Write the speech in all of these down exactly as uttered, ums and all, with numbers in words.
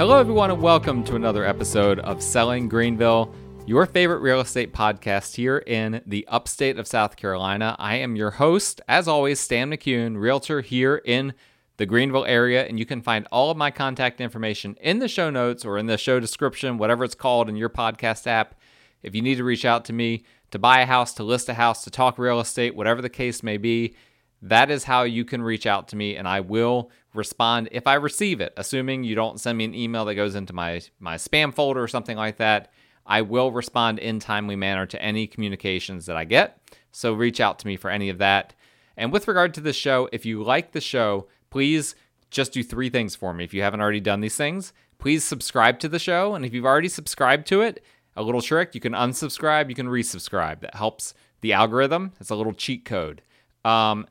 Hello, everyone, and welcome to another episode of Selling Greenville, your favorite real estate podcast here in the upstate of South Carolina. I am your host, as always, Stan McCune, realtor here in the Greenville area, and you can find all of my contact information in the show notes or in the show description, whatever it's called in your podcast app. If you need to reach out to me to buy a house, to list a house, to talk real estate, whatever the case may be, that is how you can reach out to me, and I will respond if I receive it. Assuming you don't send me an email that goes into my, my spam folder or something like that, I will respond in timely manner to any communications that I get. So reach out to me for any of that. And with regard to the show, if you like the show, please just do three things for me. If you haven't already done these things, please subscribe to the show. And if you've already subscribed to it, a little trick, you can unsubscribe, you can resubscribe. That helps the algorithm. It's a little cheat code. Um,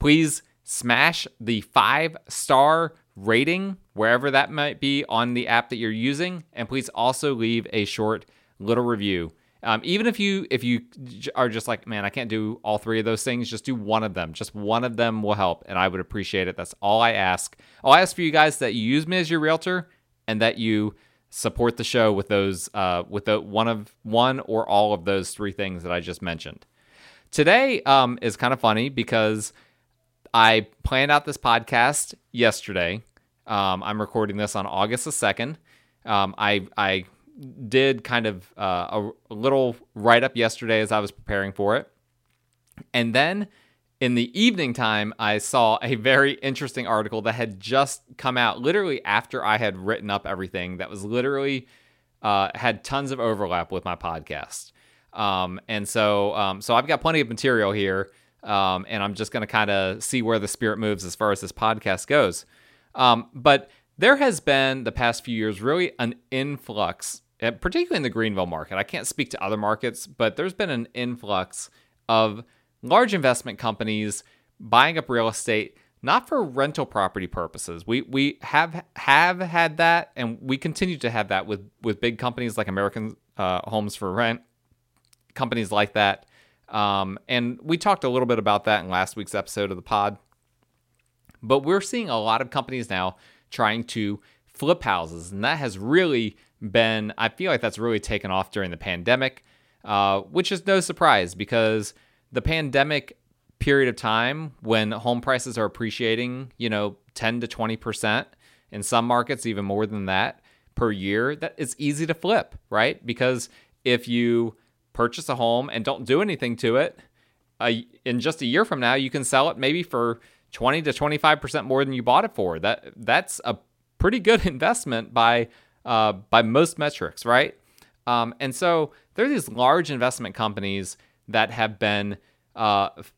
Please smash the five-star rating, wherever that might be on the app that you're using, and please also leave a short little review. Um, even if you if you are just like, man, I can't do all three of those things, just do one of them. Just one of them will help, and I would appreciate it. That's all I ask. I'll ask for you guys that you use me as your realtor and that you support the show with those uh, with the one of one or all of those three things that I just mentioned. Today um, is kind of funny because I planned out this podcast yesterday. Um, I'm recording this on August the second. Um, I I did kind of uh, a little write-up yesterday as I was preparing for it. And then in the evening time, I saw a very interesting article that had just come out literally after I had written up everything that was literally uh, had tons of overlap with my podcast. Um, and so, um, so I've got plenty of material here. Um, and I'm just going to kind of see where the spirit moves as far as this podcast goes. Um, but there has been the past few years really an influx, particularly in the Greenville market. I can't speak to other markets, but there's been an influx of large investment companies buying up real estate, not for rental property purposes. We we have have had that, and we continue to have that with, with big companies like American uh, Homes for Rent, companies like that. Um, and we talked a little bit about that in last week's episode of the pod, but we're seeing a lot of companies now trying to flip houses. And that has really been, I feel like that's really taken off during the pandemic, uh, which is no surprise because the pandemic period of time when home prices are appreciating, you know, ten to twenty percent in some markets, even more than that per year, that it's easy to flip, right? Because if you purchase a home and don't do anything to it, uh, in just a year from now, you can sell it maybe for twenty to twenty-five percent more than you bought it for. That that's a pretty good investment by uh, by most metrics, right? Um, and so there are these large investment companies that have been uh, f-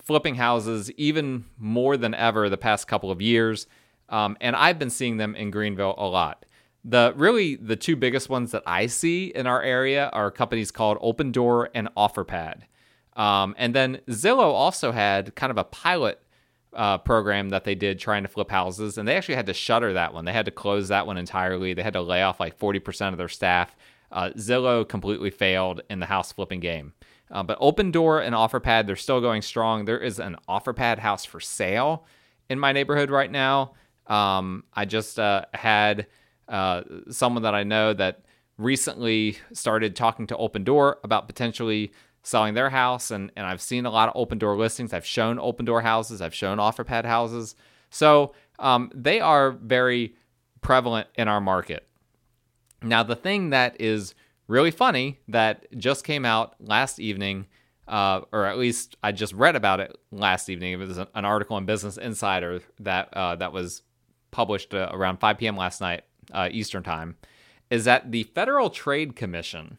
flipping houses even more than ever the past couple of years, um, and I've been seeing them in Greenville a lot. The really the two biggest ones that I see in our area are companies called Opendoor and OfferPad, um, and then Zillow also had kind of a pilot uh, program that they did trying to flip houses, and they actually had to shutter that one. They had to close that one entirely. They had to lay off like forty percent of their staff. Uh, Zillow completely failed in the house flipping game, uh, but Opendoor and OfferPad, they're still going strong. There is an OfferPad house for sale in my neighborhood right now. Um, I just uh, had. Uh, someone that I know that recently started talking to Opendoor about potentially selling their house. And, and I've seen a lot of Opendoor listings. I've shown Opendoor houses. I've shown OfferPad houses. So um, they are very prevalent in our market. Now, the thing that is really funny that just came out last evening, uh, or at least I just read about it last evening. It was an article in Business Insider that, uh, that was published uh, around five p.m. last night. Uh, Eastern time, is that the Federal Trade Commission.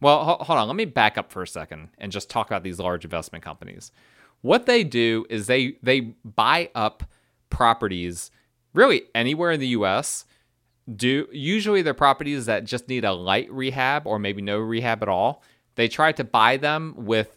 Well, ho- hold on. Let me back up for a second and just talk about these large investment companies. What they do is they they buy up properties really anywhere in the U S. Do usually they're properties that just need a light rehab or maybe no rehab at all. They try to buy them with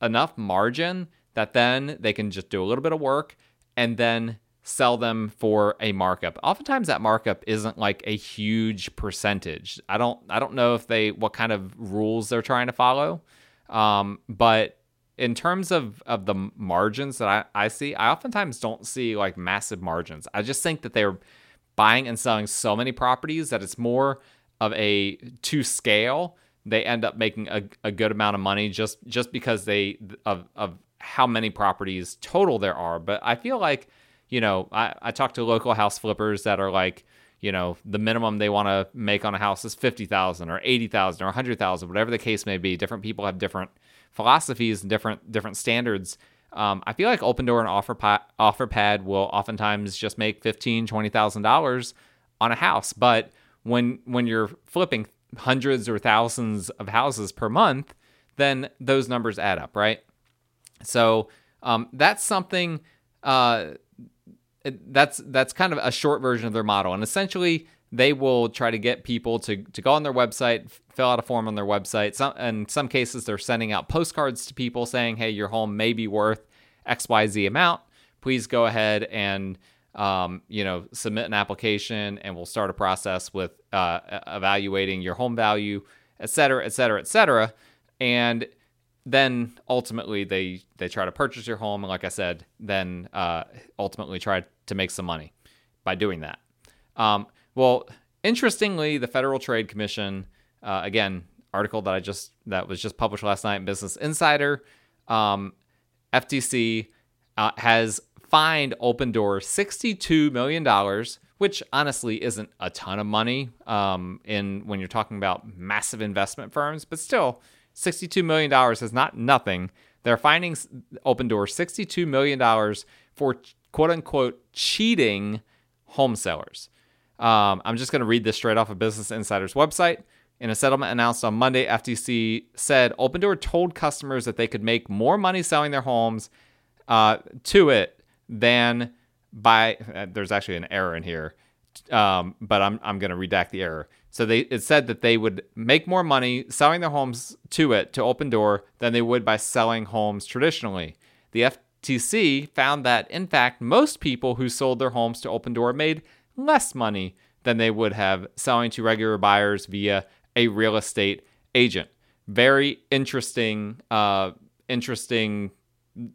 enough margin that then they can just do a little bit of work and then sell them for a markup. Oftentimes that markup isn't like a huge percentage. I don't I don't know if they what kind of rules they're trying to follow. Um, but in terms of, of the margins that I, I see, I oftentimes don't see like massive margins. I just think that they're buying and selling so many properties that it's more of a to scale. They end up making a, a good amount of money just, just because they of of how many properties total there are. But I feel like, you know, I, I talk to local house flippers that are like, you know, the minimum they want to make on a house is fifty thousand or eighty thousand or one hundred thousand, whatever the case may be. Different people have different philosophies and different different standards. Um, I feel like Opendoor and OfferPad, OfferPad will oftentimes just make fifteen thousand dollars, twenty thousand dollars on a house. But when when you're flipping hundreds or thousands of houses per month, then those numbers add up, right? So um, that's something uh, that's that's kind of a short version of their model. And essentially, they will try to get people to to go on their website, fill out a form on their website. Some, in some cases, they're sending out postcards to people saying, hey, your home may be worth X Y Z amount. Please go ahead and um, you know, submit an application, and we'll start a process with uh, evaluating your home value, et cetera, et cetera, et cetera. And then ultimately they, they try to purchase your home. And like I said, then uh, ultimately try to make some money by doing that. Um, well, interestingly, the Federal Trade Commission, uh, again, article that I just, that was just published last night in Business Insider, um, F T C uh, has fined Opendoor sixty-two million dollars, which honestly isn't a ton of money um, in when you're talking about massive investment firms, but still, sixty-two million dollars is not nothing. They're fining Opendoor sixty-two million dollars for quote-unquote cheating home sellers. Um, I'm just going to read this straight off of Business Insider's website. In a settlement announced on Monday, F T C said Opendoor told customers that they could make more money selling their homes uh, to it than by... Uh, there's actually an error in here, um, but I'm I'm going to redact the error. So they it said that they would make more money selling their homes to it, to Opendoor, than they would by selling homes traditionally. The F T C found that, in fact, most people who sold their homes to Opendoor made less money than they would have selling to regular buyers via a real estate agent. Very interesting, uh, interesting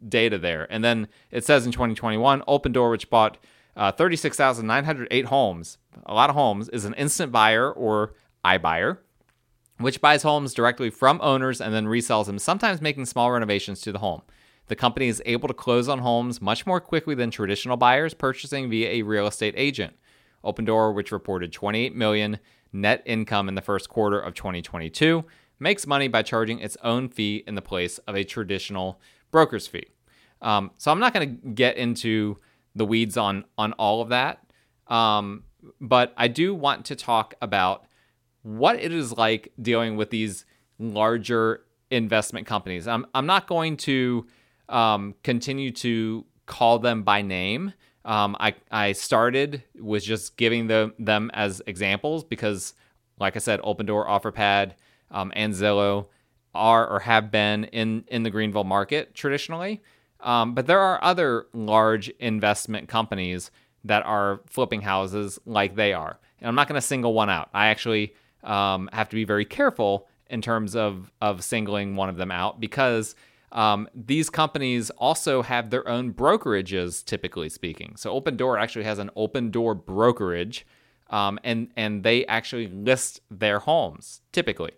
data there. And then it says in twenty twenty-one, Opendoor, which bought Uh, thirty-six thousand nine hundred eight homes, a lot of homes, is an instant buyer or iBuyer, which buys homes directly from owners and then resells them, sometimes making small renovations to the home. The company is able to close on homes much more quickly than traditional buyers purchasing via a real estate agent. Opendoor, which reported twenty-eight million dollars net income in the first quarter of twenty twenty-two, makes money by charging its own fee in the place of a traditional broker's fee. Um, so I'm not going to get into the weeds on on all of that. Um, but I do want to talk about what it is like dealing with these larger investment companies. I'm I'm not going to um, continue to call them by name. Um, I, I started with just giving the, them as examples because, like I said, Opendoor, OfferPad, um, and Zillow are or have been in, in the Greenville market traditionally. Um, but there are other large investment companies that are flipping houses like they are. And I'm not going to single one out. I actually um, have to be very careful in terms of, of singling one of them out because um, these companies also have their own brokerages, typically speaking. So Opendoor actually has an Opendoor brokerage, um, and, and they actually list their homes, typically.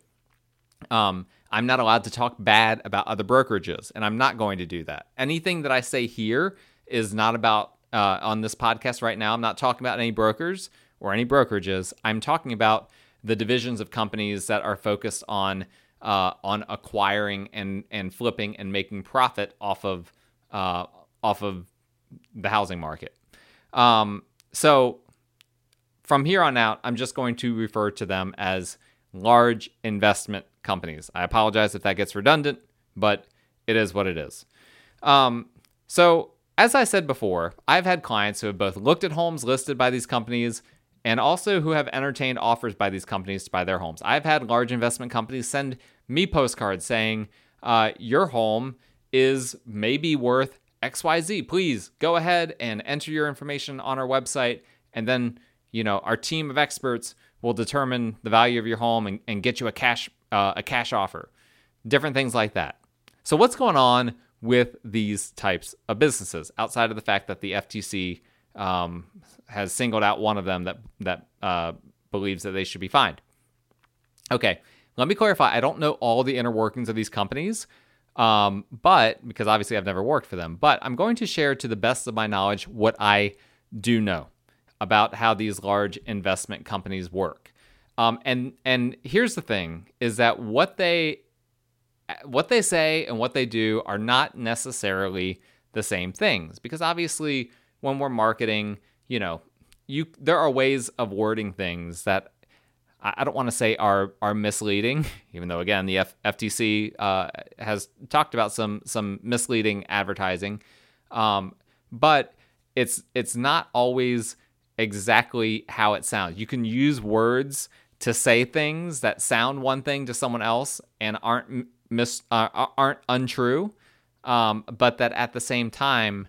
Um, I'm not allowed to talk bad about other brokerages, and I'm not going to do that. Anything that I say here is not about, uh, on this podcast right now, I'm not talking about any brokers or any brokerages. I'm talking about the divisions of companies that are focused on uh, on acquiring and, and flipping and making profit off of uh, off of the housing market. Um, so from here on out, I'm just going to refer to them as large investment companies. I apologize if that gets redundant, but it is what it is. Um, so as I said before, I've had clients who have both looked at homes listed by these companies and also who have entertained offers by these companies to buy their homes. I've had large investment companies send me postcards saying, uh, your home is maybe worth X Y Z. Please go ahead and enter your information on our website. And then, you know, our team of experts will determine the value of your home and, and get you a cash uh, a cash offer, different things like that. So what's going on with these types of businesses outside of the fact that the F T C um, has singled out one of them that that uh, believes that they should be fined. Okay, let me clarify. I don't know all the inner workings of these companies, um, but because obviously I've never worked for them, but I'm going to share to the best of my knowledge what I do know about how these large investment companies work. Um, and and here's the thing, is that what they what they say and what they do are not necessarily the same things, because obviously when we're marketing, you know, you there are ways of wording things that I don't want to say are are misleading, even though again the F- FTC uh, has talked about some some misleading advertising, um, but it's it's not always exactly how it sounds. You can use words to say things that sound one thing to someone else and aren't mis- uh, aren't untrue, um, but that at the same time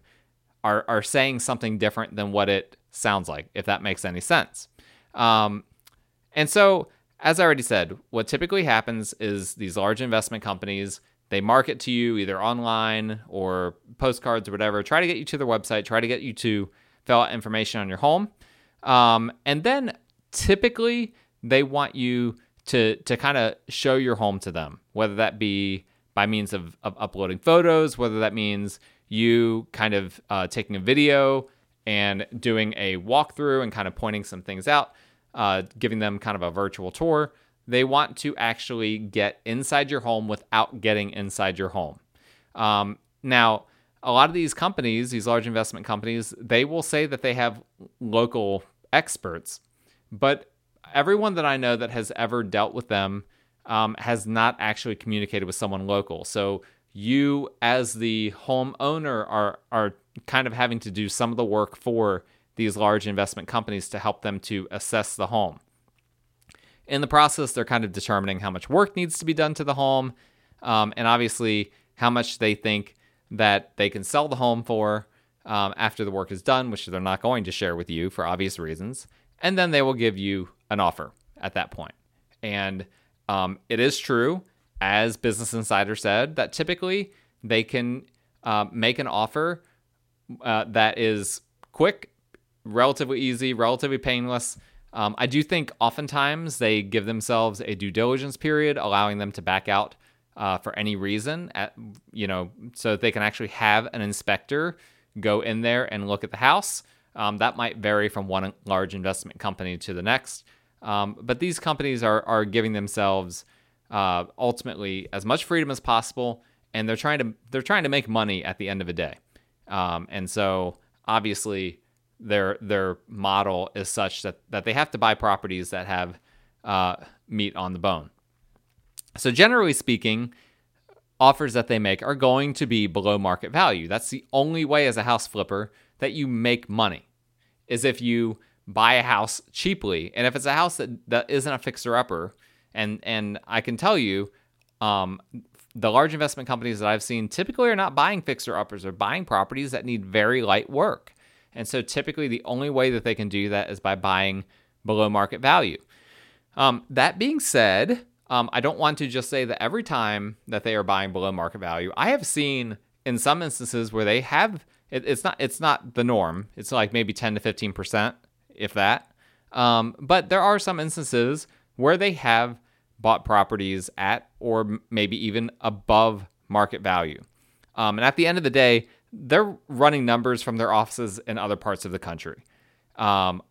are are saying something different than what it sounds like, if that makes any sense. Um, And so, as I already said, what typically happens is these large investment companies, they market to you either online or postcards or whatever, try to get you to their website, try to get you to fill out information on your home. Um, and then typically they want you to to kind of show your home to them, whether that be by means of, of uploading photos, whether that means you kind of uh, taking a video and doing a walkthrough and kind of pointing some things out. Uh, giving them kind of a virtual tour. They want to actually get inside your home without getting inside your home. Um, now, a lot of these companies, these large investment companies, they will say that they have local experts, but everyone that I know that has ever dealt with them um, has not actually communicated with someone local. So you, as the homeowner, are are kind of having to do some of the work for these large investment companies to help them to assess the home. In the process, they're kind of determining how much work needs to be done to the home, um, and obviously how much they think that they can sell the home for um, after the work is done, which they're not going to share with you for obvious reasons. And then they will give you an offer at that point. And um, it is true, as Business Insider said, that typically they can uh, make an offer uh, that is quick, relatively easy, relatively painless. Um, I do think oftentimes they give themselves a due diligence period, allowing them to back out uh, for any reason, at, you know, so that they can actually have an inspector go in there and look at the house. Um, that might vary from one large investment company to the next. Um, but these companies are, are giving themselves uh, ultimately as much freedom as possible, and they're trying to they're trying to make money at the end of the day. Um, and so obviously, their their model is such that, that they have to buy properties that have uh, meat on the bone. So generally speaking, offers that they make are going to be below market value. That's the only way as a house flipper that you make money, is if you buy a house cheaply. And if it's a house that, that isn't a fixer-upper, and, and I can tell you, um, the large investment companies that I've seen typically are not buying fixer-uppers. They're buying properties that need very light work. And so typically the only way that they can do that is by buying below market value. Um, that being said, um, I don't want to just say that every time that they are buying below market value. I have seen in some instances where they have, it, it's not it's not the norm. It's like maybe ten to fifteen percent, if that. Um, but there are some instances where they have bought properties at or maybe even above market value. Um, and at the end of the day, they're running numbers from their offices in other parts of the country. Um,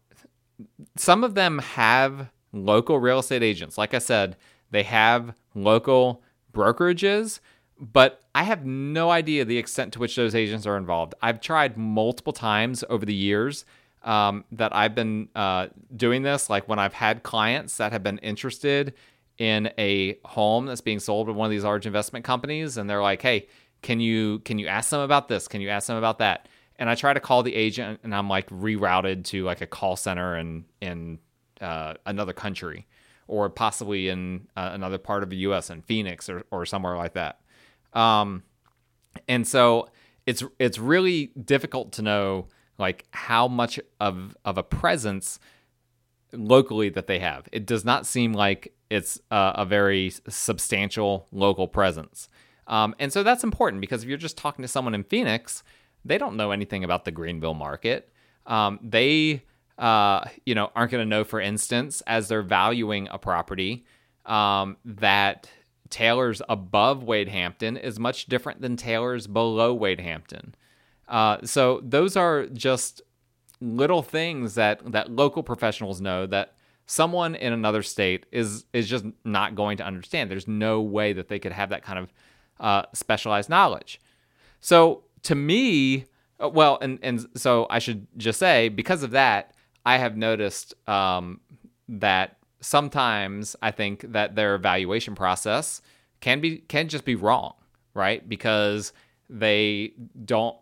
some of them have local real estate agents. Like I said, they have local brokerages, but I have no idea the extent to which those agents are involved. I've tried multiple times over the years um, that I've been uh, doing this, like when I've had clients that have been interested in a home that's being sold with one of these large investment companies, and they're like, hey, Can you can you ask them about this? Can you ask them about that? And I try to call the agent, and I'm like rerouted to like a call center in in uh, another country, or possibly in uh, another part of the U S in Phoenix or or somewhere like that. Um, and so it's it's really difficult to know like how much of of a presence locally that they have. It does not seem like it's a, a very substantial local presence. Um, and so that's important, because if you're just talking to someone in Phoenix, they don't know anything about the Greenville market. um, they uh, you know, aren't going to know, for instance, as they're valuing a property, um, that Taylor's above Wadehampton is much different than Taylor's below Wadehampton. Uh, so those are just little things that, that local professionals know that someone in another state is is just not going to understand. There's no way that they could have that kind of uh, specialized knowledge. So to me, well, and, and so I should just say, because of that, I have noticed um, that sometimes I think that their evaluation process can be can just be wrong, right? Because they don't,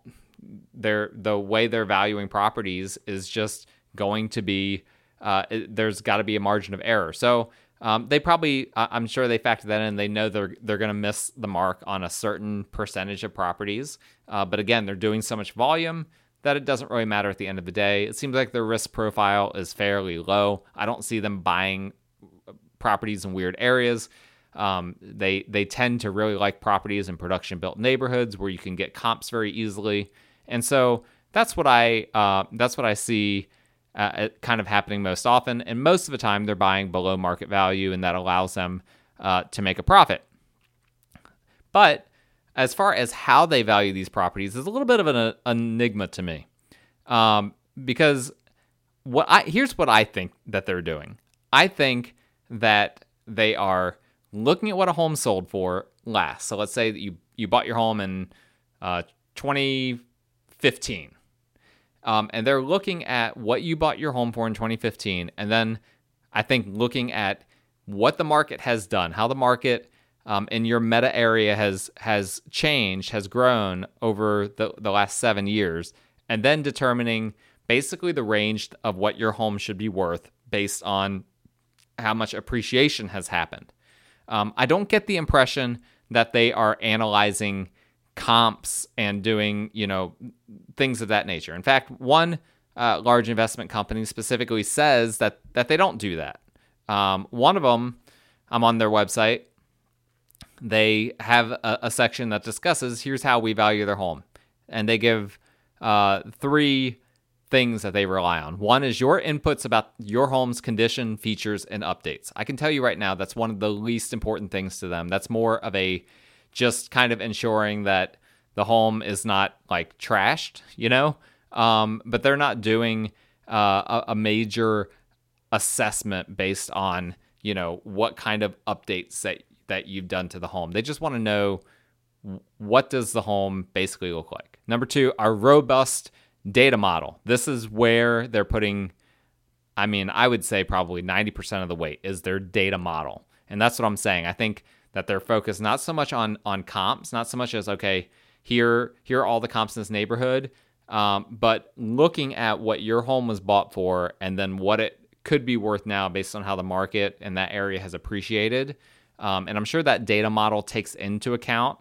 their the way they're valuing properties is just going to be, uh, it, there's got to be a margin of error. So um, they probably, I'm sure they factor that in. They know they're they're going to miss the mark on a certain percentage of properties. Uh, but again, they're doing so much volume that it doesn't really matter at the end of the day. It seems like their risk profile is fairly low. I don't see them buying properties in weird areas. Um, they they tend to really like properties in production-built neighborhoods where you can get comps very easily. And so that's what I uh, that's what I see uh, kind of happening most often. And most of the time, they're buying below market value, and that allows them uh, to make a profit. But as far as how they value these properties is a little bit of an uh, enigma to me, um, because what I here's what I think that they're doing. I think that they are looking at what a home sold for last. So let's say that you, you bought your home in uh, twenty fifteen, um, and they're looking at what you bought your home for in twenty fifteen, and then I think looking at what the market has done, how the market Um, and your meta area has has changed, has grown over the, the last seven years, and then determining basically the range of what your home should be worth based on how much appreciation has happened. Um, I don't get the impression that they are analyzing comps and doing, you know, things of that nature. In fact, one uh, large investment company specifically says that, that they don't do that. Um, one of them, I'm on their website. They have a, a section that discusses here's how we value their home. And they give uh, three things that they rely on. One is your inputs about your home's condition, features, and updates. I can tell you right now that's one of the least important things to them. That's more of a just kind of ensuring that the home is not like trashed, you know? Um, but they're not doing uh, a, a major assessment based on, you know, what kind of updates that that you've done to the home. They just want to know, what does the home basically look like? Number two, our robust data model. This is where they're putting, I mean, I would say probably ninety percent of the weight is their data model. And that's what I'm saying. I think that they're focused not so much on on comps, not so much as, okay, here, here are all the comps in this neighborhood, um, but looking at what your home was bought for and then what it could be worth now based on how the market in that area has appreciated. Um, and I'm sure that data model takes into account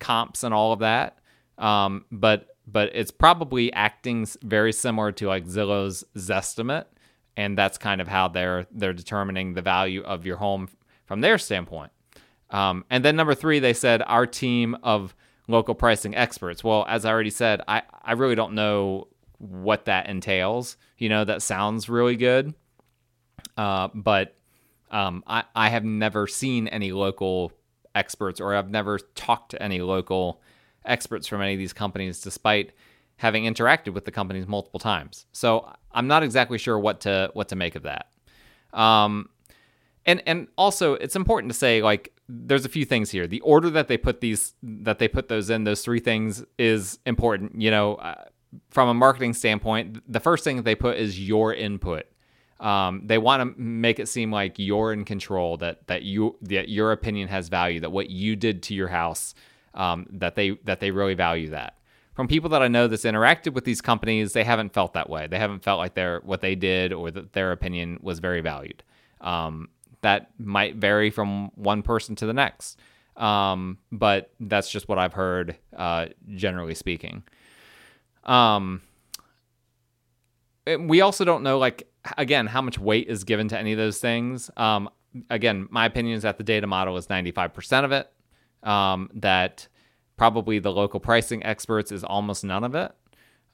comps and all of that, um, but but it's probably acting very similar to like Zillow's Zestimate, and that's kind of how they're they're determining the value of your home from their standpoint. Um, and then number three, they said our team of local pricing experts. Well, as I already said, I, I really don't know what that entails. You know, that sounds really good, uh, but. Um, I, I have never seen any local experts, or I've never talked to any local experts from any of these companies, despite having interacted with the companies multiple times. So I'm not exactly sure what to what to make of that. Um, and and also it's important to say, like, there's a few things here. The order that they put these that they put those in, those three things, is important. You know, uh, from a marketing standpoint, the first thing that they put is your input. Um, they want to make it seem like you're in control, that that you that your opinion has value, that what you did to your house, um, that they that they really value that. From people that I know that's interacted with these companies, they haven't felt that way. They haven't felt like their what they did or that their opinion was very valued. Um, that might vary from one person to the next, um, but that's just what I've heard, uh, generally speaking. Um, we also don't know, like, again, how much weight is given to any of those things. Um, again, my opinion is that the data model is ninety-five percent of it, um, that probably the local pricing experts is almost none of it,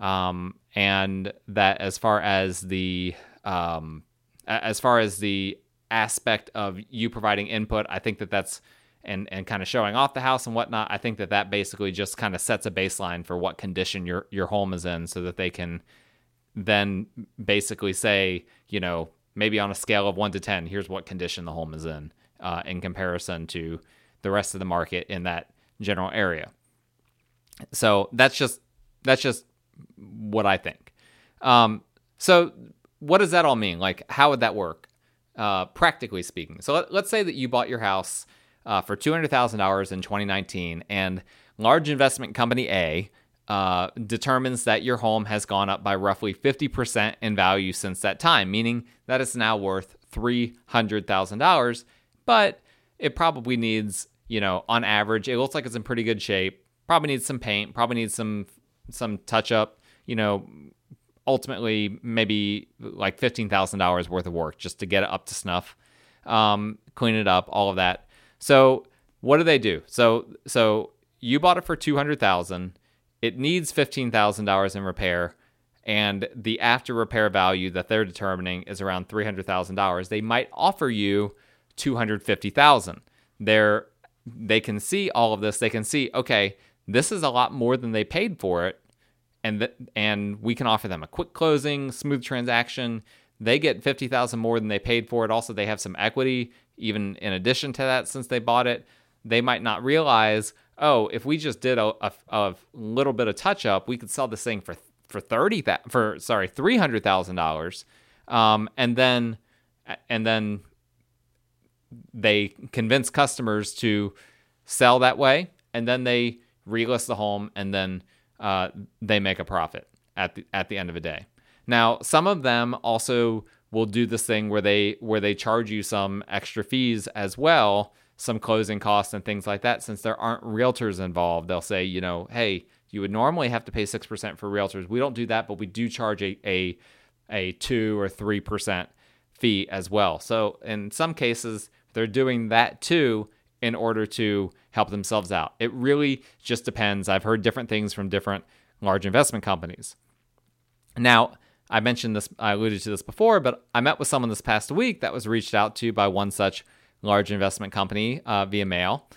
Um, and that as far as the um, as far as the aspect of you providing input, I think that that's and and kind of showing off the house and whatnot. I think that that basically just kind of sets a baseline for what condition your your home is in, so that they can then basically say, you know, maybe on a scale of one to ten, here's what condition the home is in uh, in comparison to the rest of the market in that general area. So that's just that's just what I think. Um, so what does that all mean? Like, how would that work, uh, practically speaking? So let, let's say that you bought your house uh, for two hundred thousand dollars in twenty nineteen, and large investment company A uh, determines that your home has gone up by roughly fifty percent in value since that time, meaning that it's now worth three hundred thousand dollars, but it probably needs, you know, on average, it looks like it's in pretty good shape, probably needs some paint, probably needs some some touch up, you know, ultimately maybe like fifteen thousand dollars worth of work just to get it up to snuff, um, clean it up, all of that. So what do they do? So, so you bought it for two hundred thousand dollars. It needs fifteen thousand dollars in repair, and the after repair value that they're determining is around three hundred thousand dollars. They might offer you two hundred fifty thousand dollars. They're, they can see all of this. They can see, okay, this is a lot more than they paid for it, and th- and we can offer them a quick closing, smooth transaction. They get fifty thousand dollars more than they paid for it. Also, they have some equity, even in addition to that, since they bought it. They might not realize, oh, if we just did a, a, a little bit of touch-up, we could sell this thing for for thirty for sorry three hundred thousand um, dollars, and then and then they convince customers to sell that way, and then they relist the home, and then uh, they make a profit at the at the end of the day. Now, some of them also will do this thing where they where they charge you some extra fees as well, some closing costs and things like that. Since there aren't realtors involved, they'll say, you know, hey, you would normally have to pay six percent for realtors. We don't do that, but we do charge a a, a two or three percent fee as well. So in some cases, they're doing that too, in order to help themselves out. It really just depends. I've heard different things from different large investment companies. Now, I mentioned this, I alluded to this before, but I met with someone this past week that was reached out to by one such large investment company uh, via mail.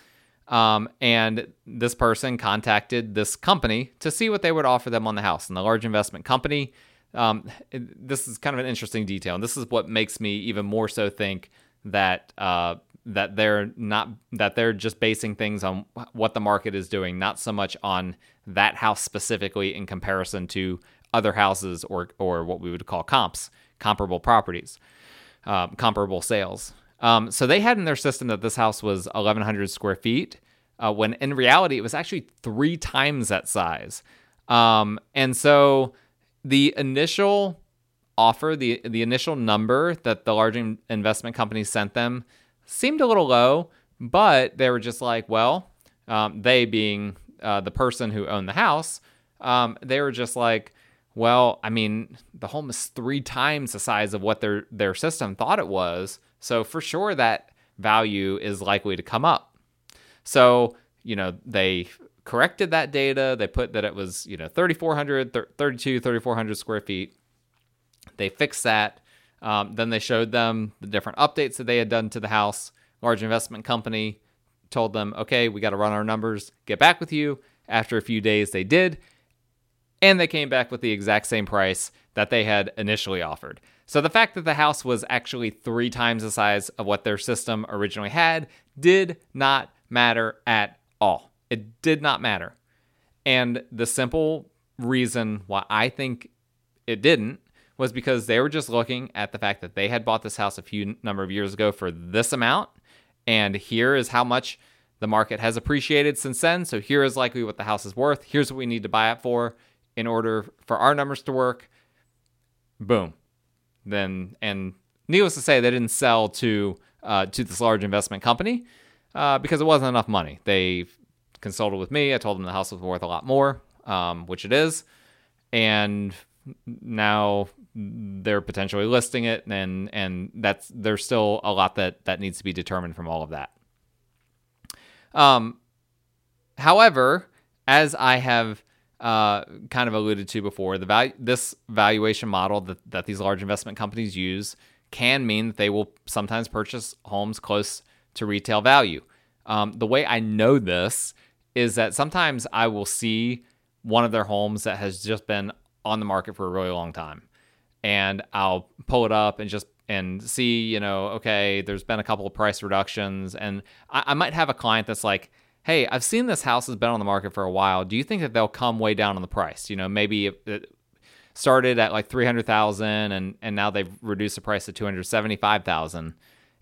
Um, and this person contacted this company to see what they would offer them on the house. And the large investment company, um, it, this is kind of an interesting detail, and this is what makes me even more so think that uh, that they're not that they're just basing things on what the market is doing, not so much on that house specifically in comparison to other houses or or what we would call comps, comparable properties, um, comparable sales. Um, so they had in their system that this house was eleven hundred square feet, uh, when in reality it was actually three times that size. Um, and so the initial offer, the the initial number that the large investment company sent them seemed a little low, but they were just like, well, um, they being uh, the person who owned the house, um, they were just like, well, I mean, the home is three times the size of what their their system thought it was, so for sure that value is likely to come up. So, you know, they corrected that data. They put that it was, you know, thirty-four hundred, thirty-two, thirty-four hundred square feet. They fixed that. Um, then they showed them the different updates that they had done to the house. Large investment company told them, okay, we got to run our numbers, get back with you. After a few days, they did. And they came back with the exact same price that they had initially offered. So the fact that the house was actually three times the size of what their system originally had did not matter at all. It did not matter. And the simple reason why I think it didn't was because they were just looking at the fact that they had bought this house a few number of years ago for this amount, and here is how much the market has appreciated since then, so here is likely what the house is worth, here's what we need to buy it for in order for our numbers to work, boom. Then, and needless to say, they didn't sell to uh, to this large investment company uh, because it wasn't enough money. They consulted with me, I told them the house was worth a lot more, um, which it is, and now they're potentially listing it, and and that's there's still a lot that that needs to be determined from all of that. Um, however, as I have uh, kind of alluded to before, the value, this valuation model that, that these large investment companies use can mean that they will sometimes purchase homes close to retail value. Um, the way I know this is that sometimes I will see one of their homes that has just been on the market for a really long time, and I'll pull it up and just and see, you know, okay, there's been a couple of price reductions, and I, I might have a client that's like, hey, I've seen this house has been on the market for a while. Do you think that they'll come way down on the price? You know, maybe it started at like three hundred thousand dollars and and now they've reduced the price to two hundred seventy-five thousand dollars.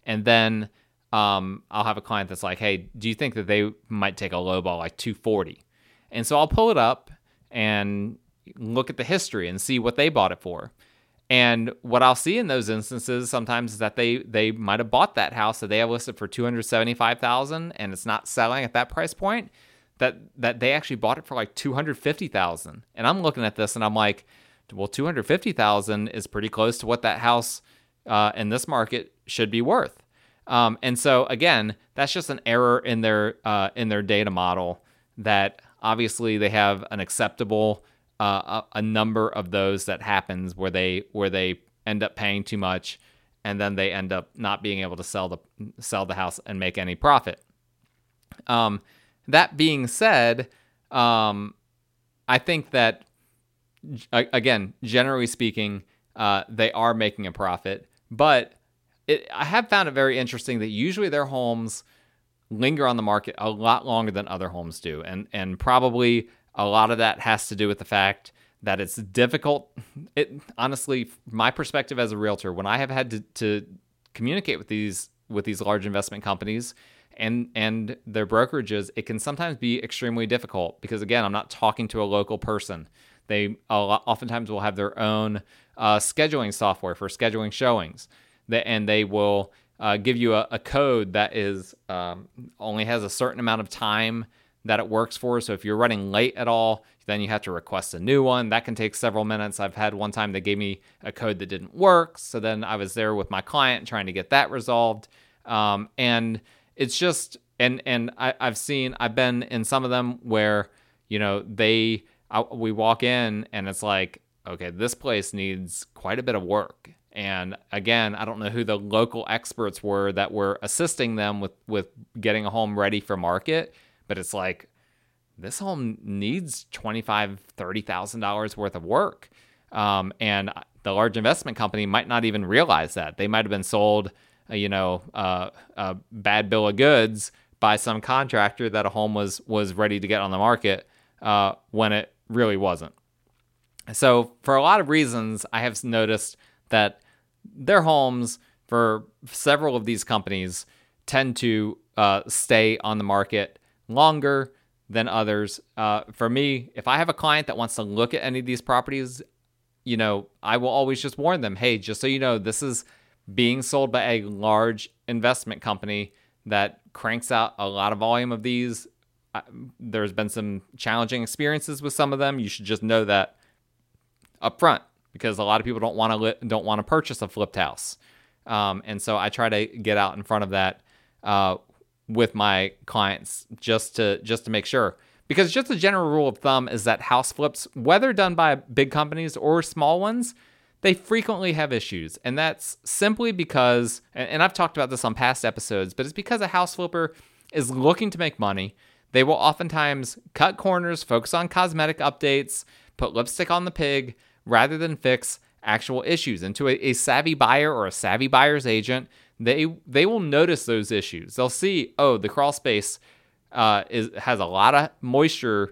And then um, I'll have a client that's like, hey, do you think that they might take a low ball like two forty? And so I'll pull it up and look at the history and see what they bought it for. And what I'll see in those instances sometimes is that they they might have bought that house that they have listed for two hundred seventy-five thousand dollars and it's not selling at that price point, that that they actually bought it for like two hundred fifty thousand dollars. And I'm looking at this and I'm like, well, two hundred fifty thousand dollars is pretty close to what that house uh, in this market should be worth. Um, and so again, that's just an error in their uh, in their data model that obviously they have an acceptable Uh, a, a number of those that happens where they where they end up paying too much, and then they end up not being able to sell the sell the house and make any profit. Um, that being said, um, I think that again, generally speaking, uh, they are making a profit. But it, I have found it very interesting that usually their homes linger on the market a lot longer than other homes do, and and probably. A lot of that has to do with the fact that it's difficult. It honestly, my perspective as a realtor, when I have had to, to communicate with these with these large investment companies and and their brokerages, it can sometimes be extremely difficult because again, I'm not talking to a local person. They oftentimes will have their own uh, scheduling software for scheduling showings, and they will uh, give you a, a code that is um, only has a certain amount of time that it works for. So if you're running late at all, then you have to request a new one. That can take several minutes. I've had one time they gave me a code that didn't work. So then I was there with my client trying to get that resolved. Um, and it's just, and and I, I've seen, I've been in some of them where, you know, they, I, we walk in and it's like, okay, this place needs quite a bit of work. And again, I don't know who the local experts were that were assisting them with, with getting a home ready for market. But it's like, this home needs twenty-five thousand dollars, thirty thousand dollars worth of work. Um, and the large investment company might not even realize that. They might have been sold, you know, uh, a bad bill of goods by some contractor that a home was was ready to get on the market uh, when it really wasn't. So for a lot of reasons, I have noticed that their homes for several of these companies tend to uh, stay on the market longer than others. Uh, for me, if I have a client that wants to look at any of these properties, you know, I will always just warn them, hey, just so you know, this is being sold by a large investment company that cranks out a lot of volume of these. Uh, there's been some challenging experiences with some of them. You should just know that up front because a lot of people don't want to li- don't want to purchase a flipped house. Um, and so I try to get out in front of that uh, with my clients just to just to make sure. Because just a general rule of thumb is that house flips, whether done by big companies or small ones, they frequently have issues. And that's simply because, and I've talked about this on past episodes, but it's because a house flipper is looking to make money. They will oftentimes cut corners, focus on cosmetic updates, put lipstick on the pig, rather than fix actual issues. And to a, a savvy buyer or a savvy buyer's agent, They they will notice those issues. They'll see, oh, the crawl space uh, is has a lot of moisture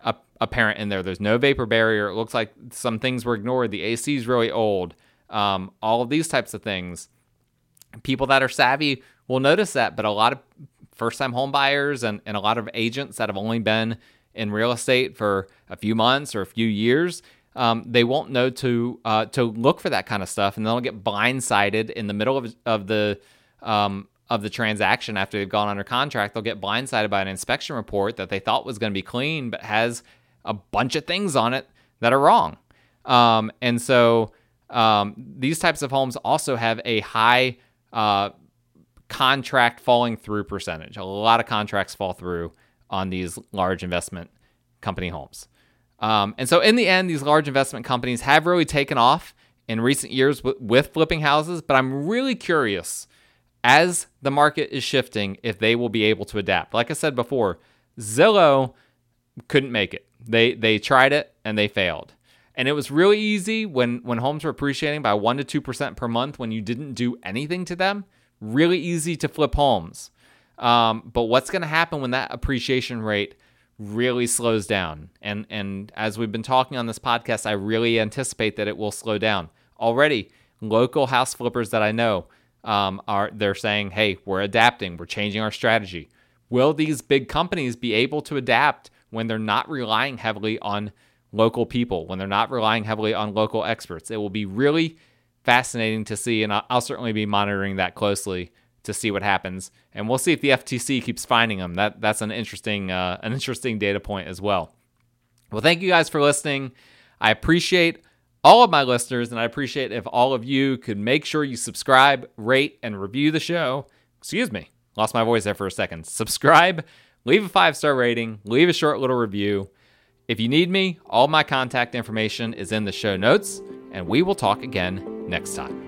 ap- apparent in there. There's no vapor barrier. It looks like some things were ignored. The A C is really old. Um, all of these types of things. People that are savvy will notice that, but a lot of first-time home buyers and, and a lot of agents that have only been in real estate for a few months or a few years, Um, they won't know to uh, to look for that kind of stuff, and they'll get blindsided in the middle of of the um, of the transaction after they've gone under contract. They'll get blindsided by an inspection report that they thought was going to be clean, but has a bunch of things on it that are wrong. Um, and so um, these types of homes also have a high uh, contract falling through percentage. A lot of contracts fall through on these large investment company homes. Um, and so in the end, these large investment companies have really taken off in recent years w- with flipping houses, but I'm really curious as the market is shifting if they will be able to adapt. Like I said before, Zillow couldn't make it. They they tried it and they failed. And it was really easy when, when homes were appreciating by one percent to two percent per month when you didn't do anything to them. Really easy to flip homes. Um, but what's going to happen when that appreciation rate really slows down? And and as we've been talking on this podcast, I really anticipate that it will slow down. Already, local house flippers that I know, um, are they're saying, hey, we're adapting. We're changing our strategy. Will these big companies be able to adapt when they're not relying heavily on local people, when they're not relying heavily on local experts? It will be really fascinating to see, and I'll certainly be monitoring that closely to see what happens. And we'll see if the F T C keeps finding them. That that's an interesting uh, an interesting data point as well. Well, thank you guys for listening. I appreciate all of my listeners, and I appreciate if all of you could make sure you subscribe, rate, and review the show. Excuse me, lost my voice there for a second. Subscribe, leave a five-star rating, leave a short little review. If you need me, all my contact information is in the show notes, and we will talk again next time.